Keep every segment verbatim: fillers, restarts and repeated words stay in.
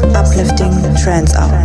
This uplifting trance hour.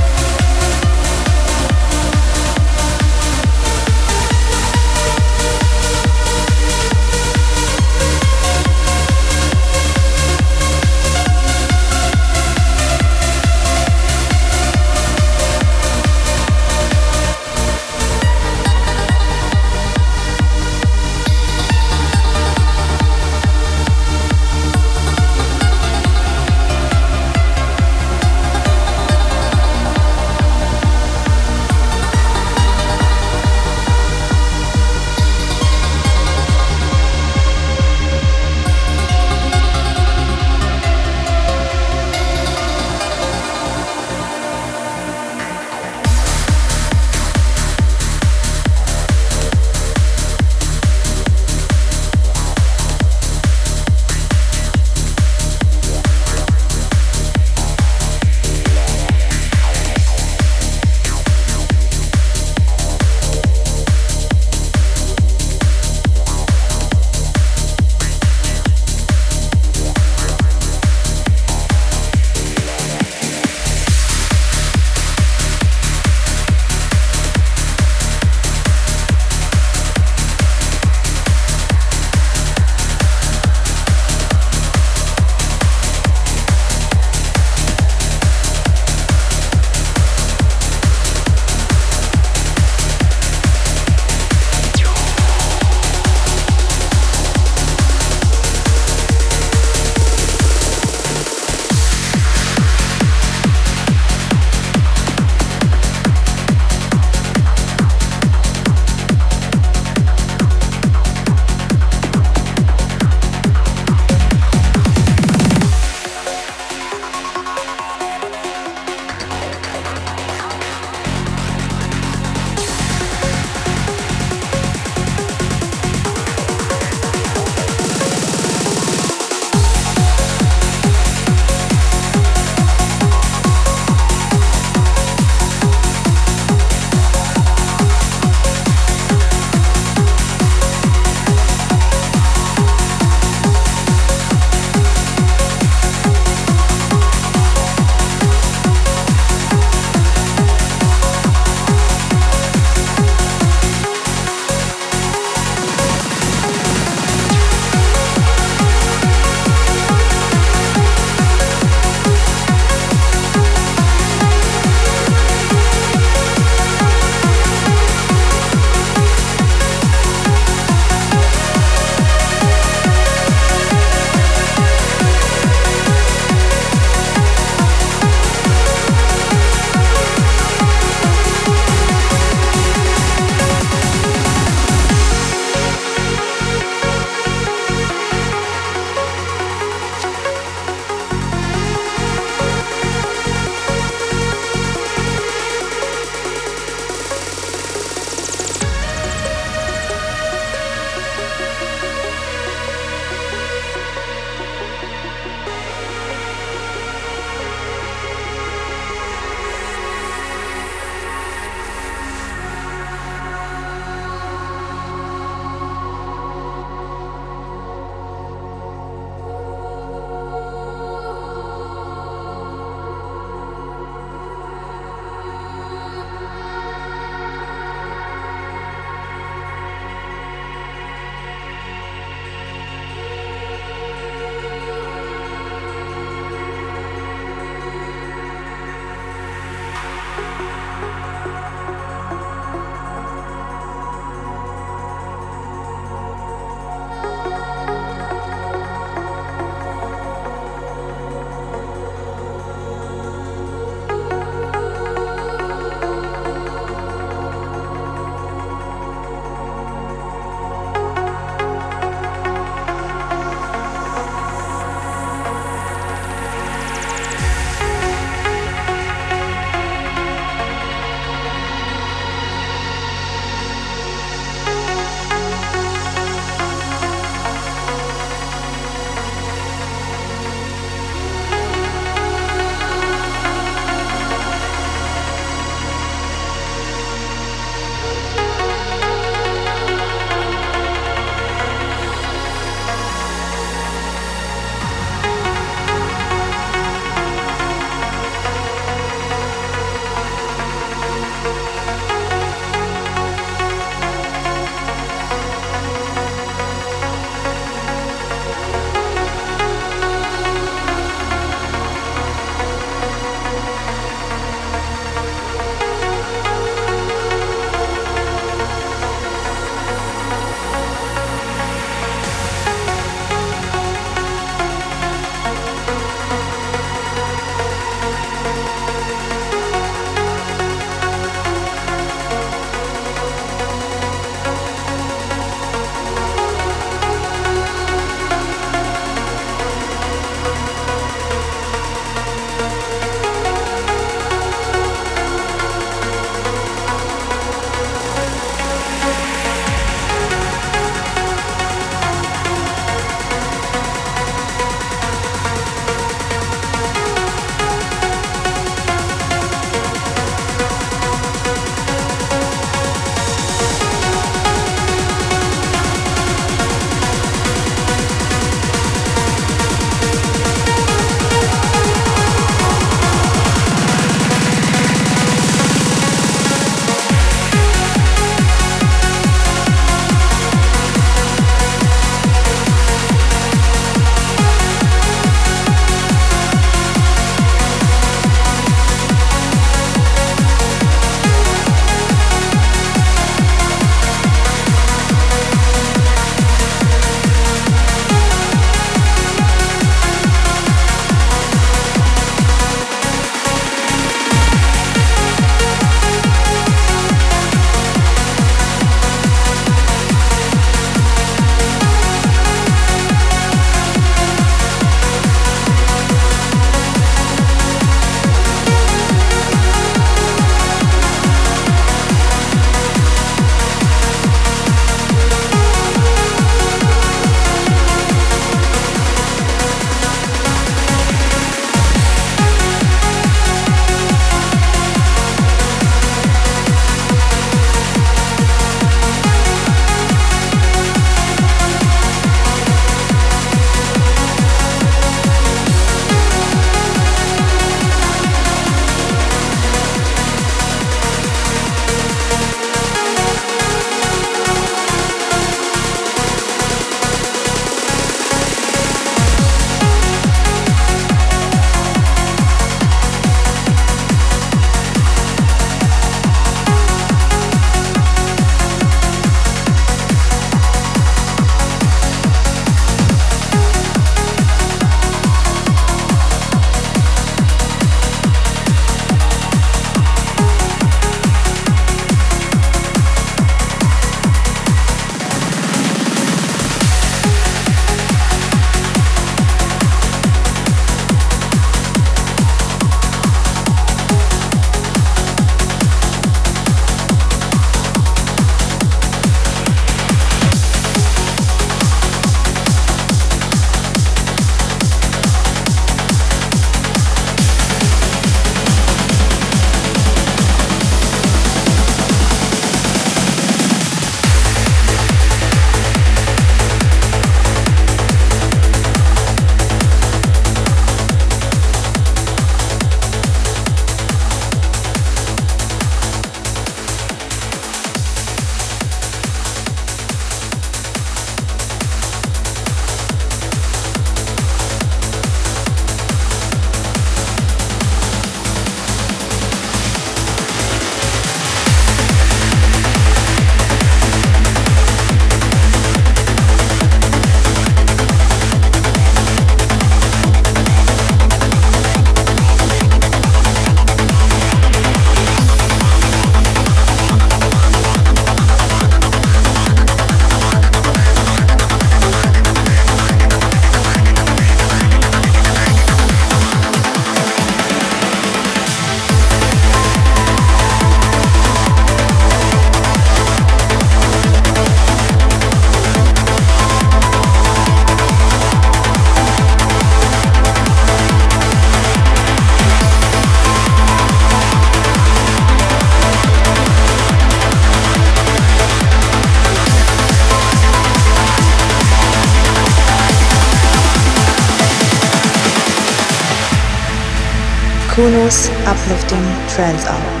KUNO's Uplifting Trance Hour.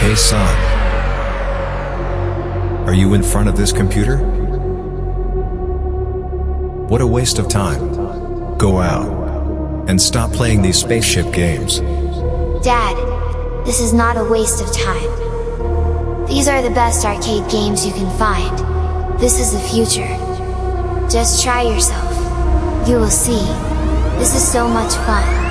Hey son, are you in front of this computer? What a waste of time. Go out. and stop playing these spaceship games. Dad, this is not a waste of time. These are the best arcade games you can find. This is the future. Just try yourself. You will see. This is so much fun.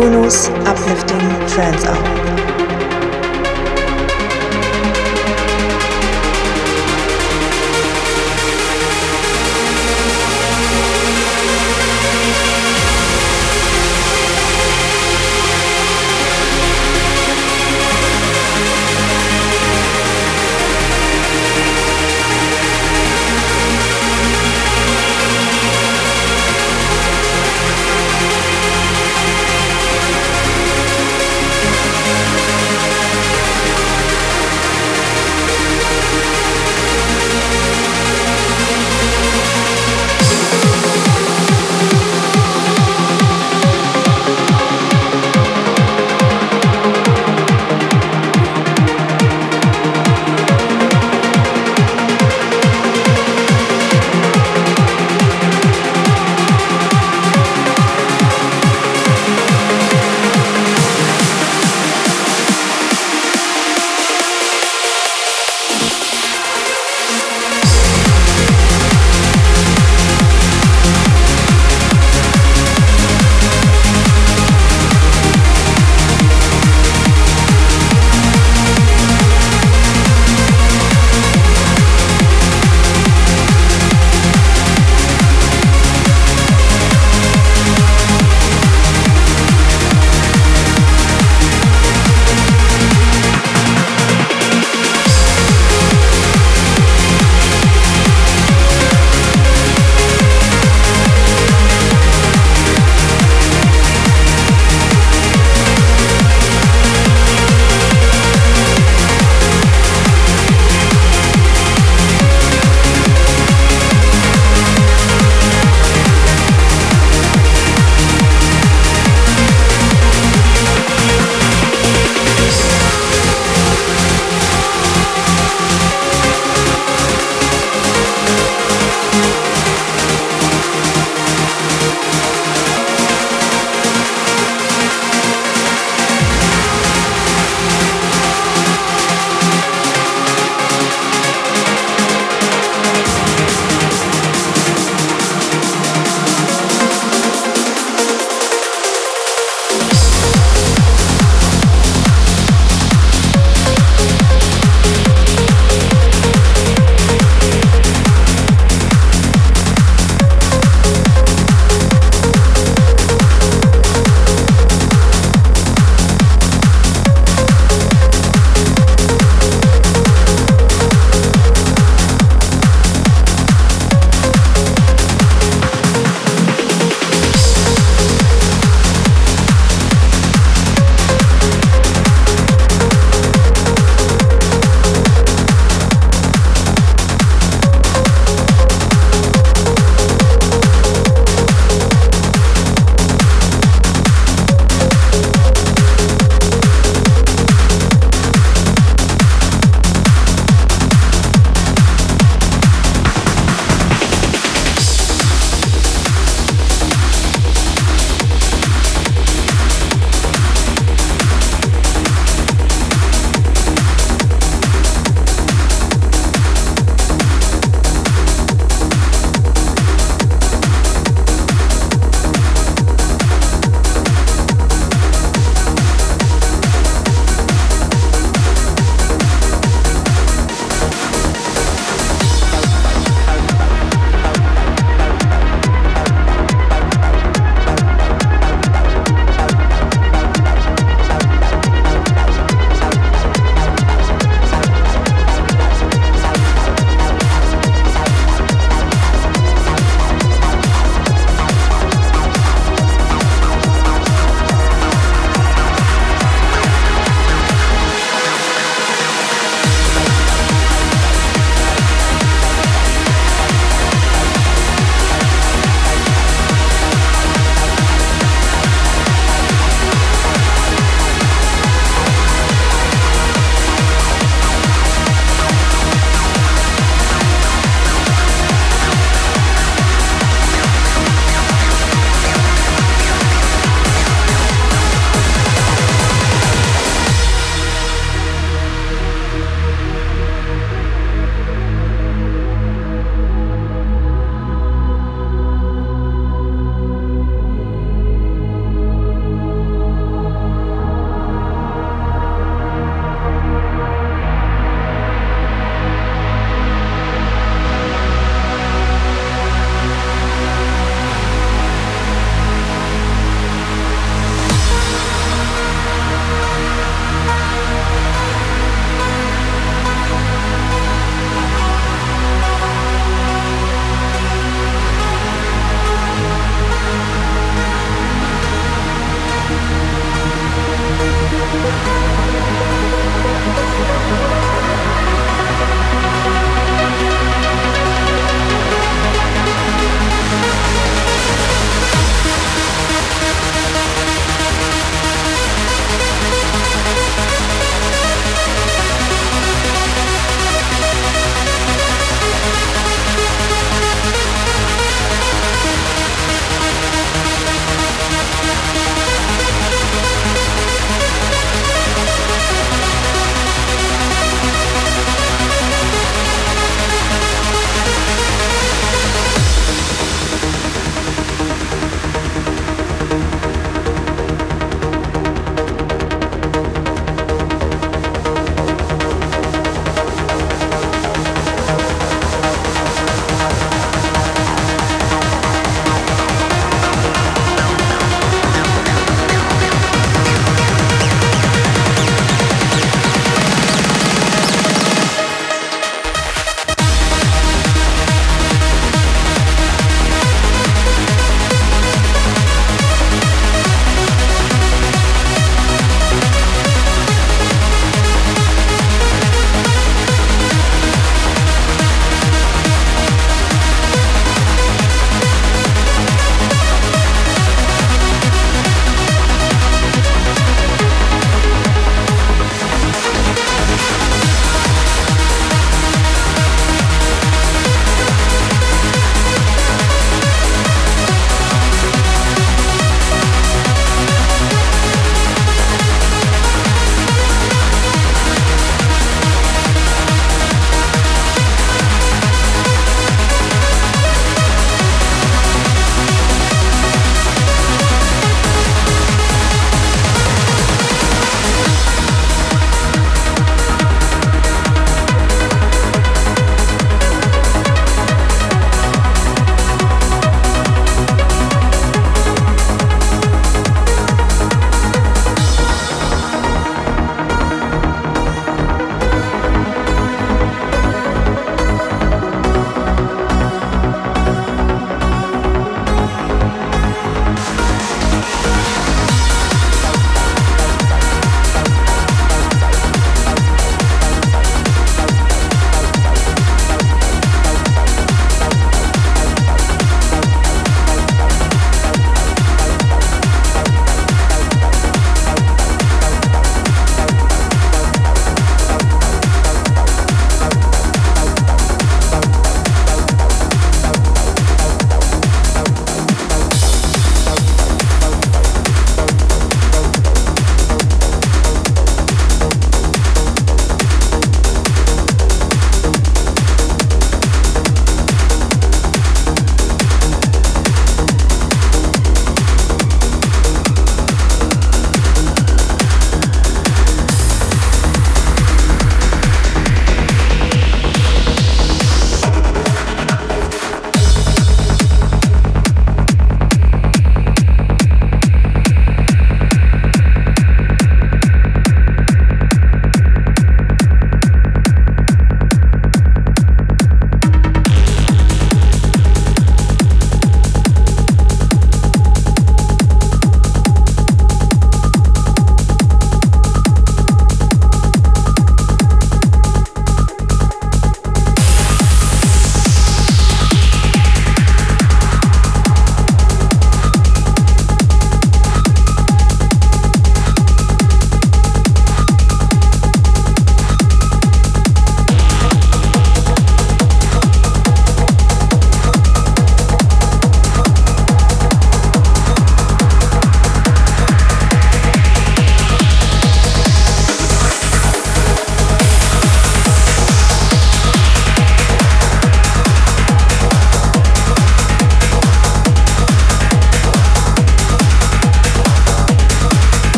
KUNO's Uplifting Trance Hour.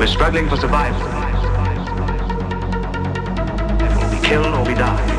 We're struggling for survival. We kill or we die.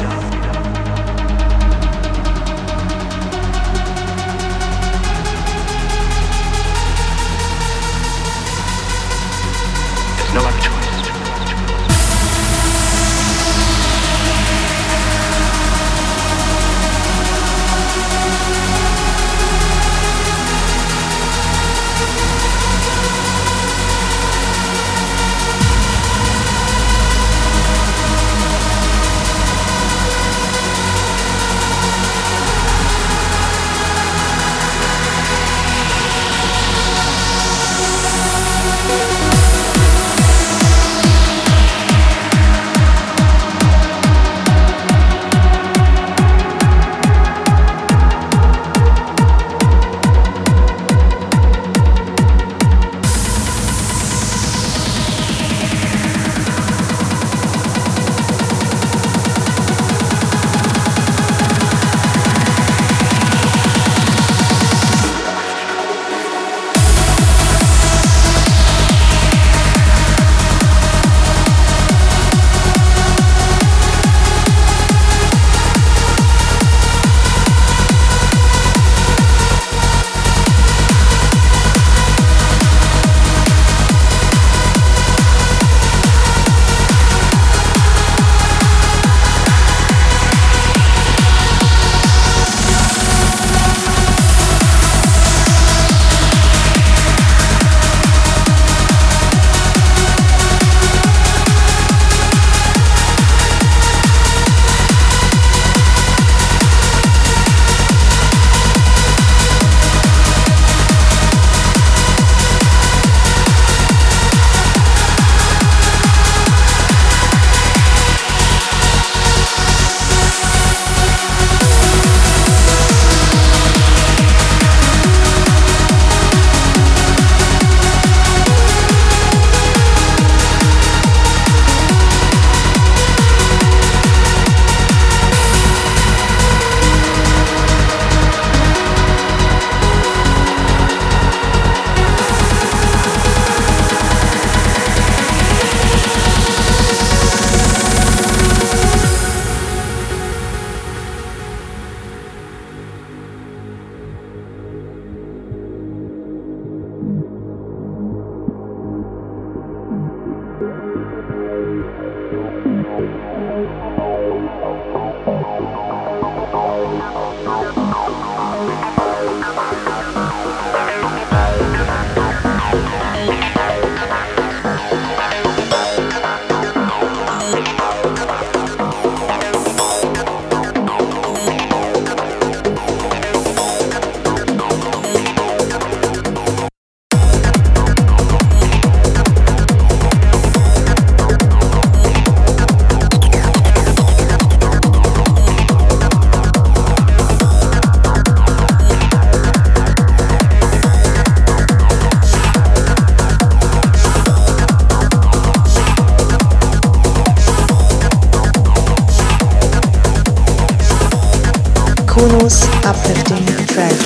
KUNO's uplifting track.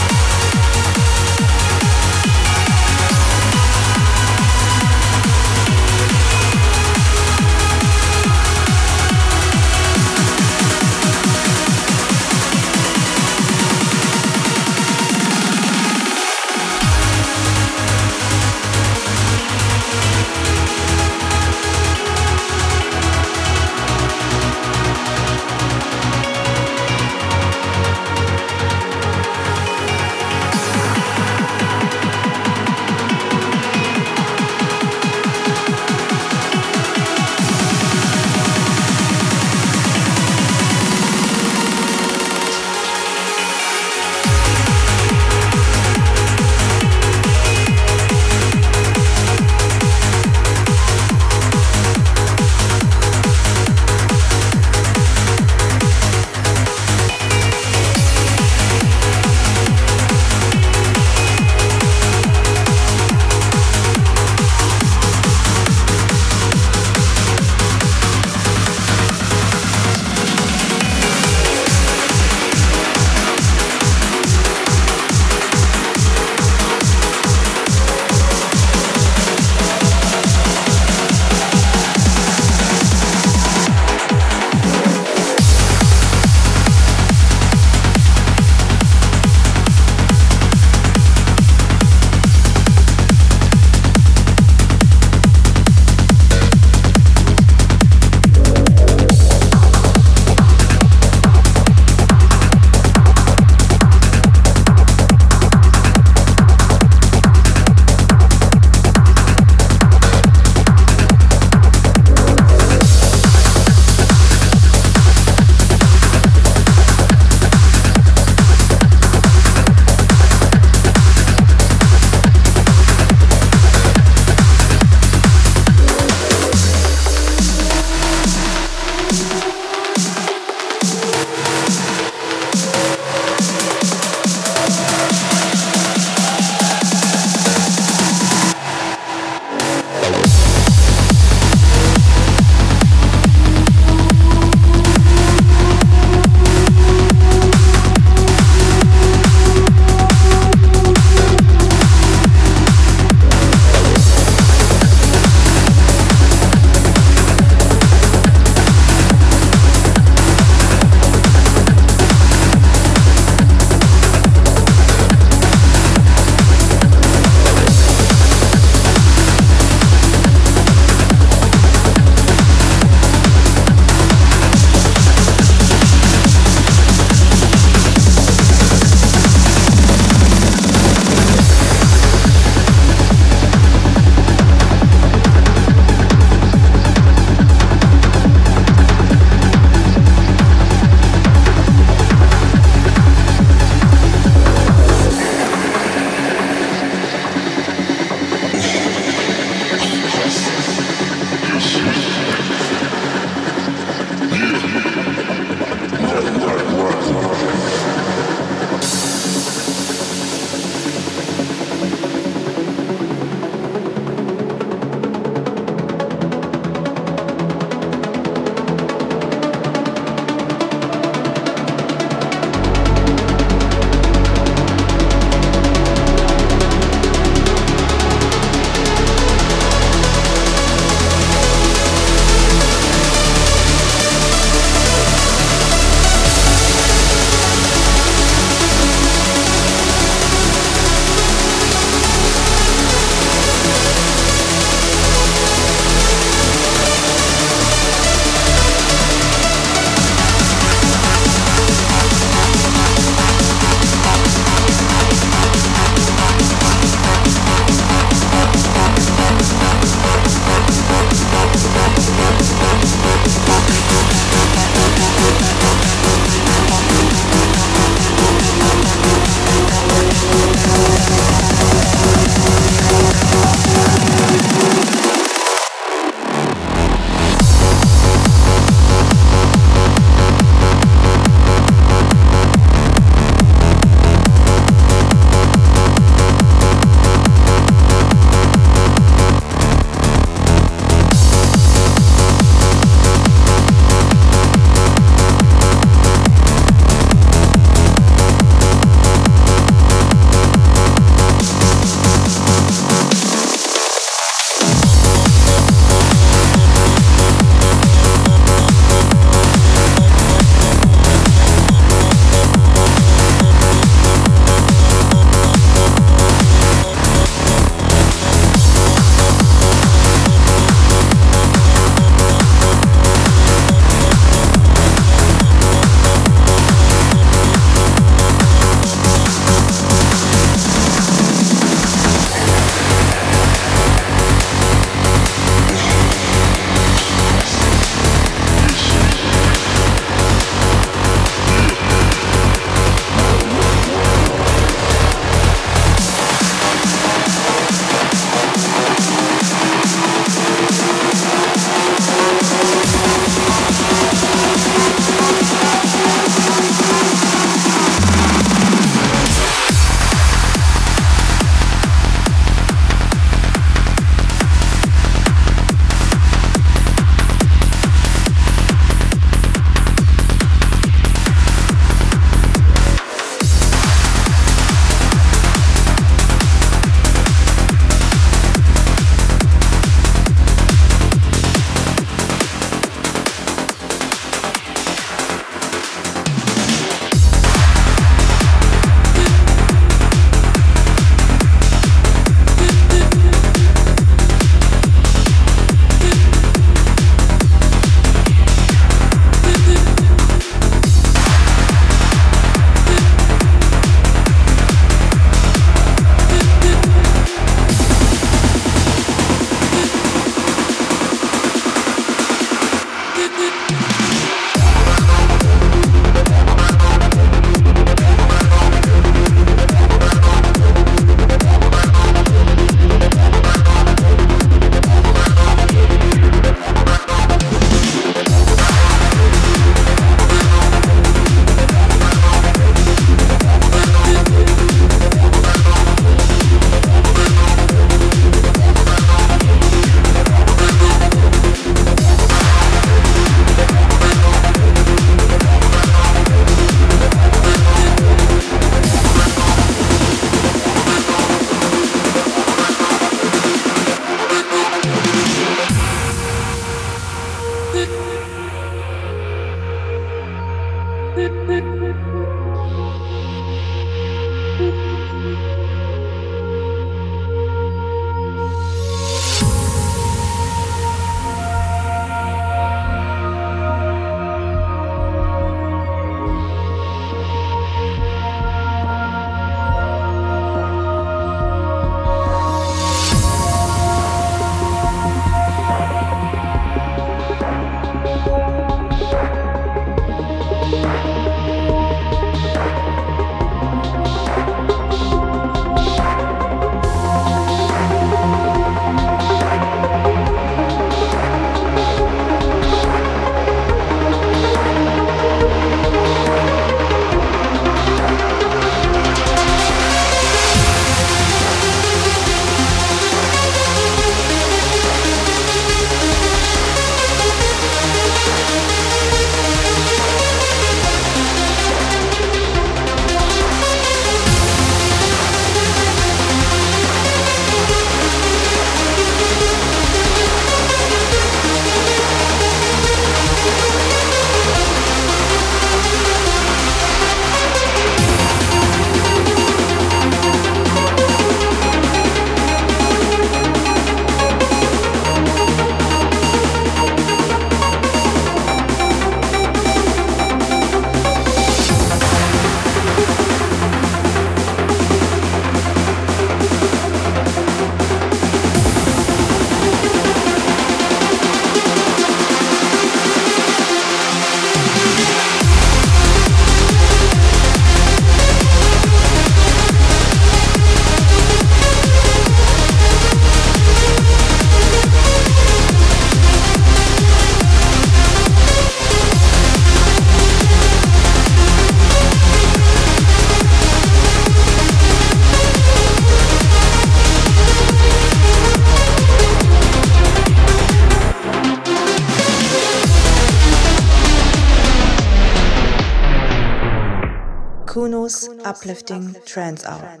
KUNO's Uplifting Trance Hour.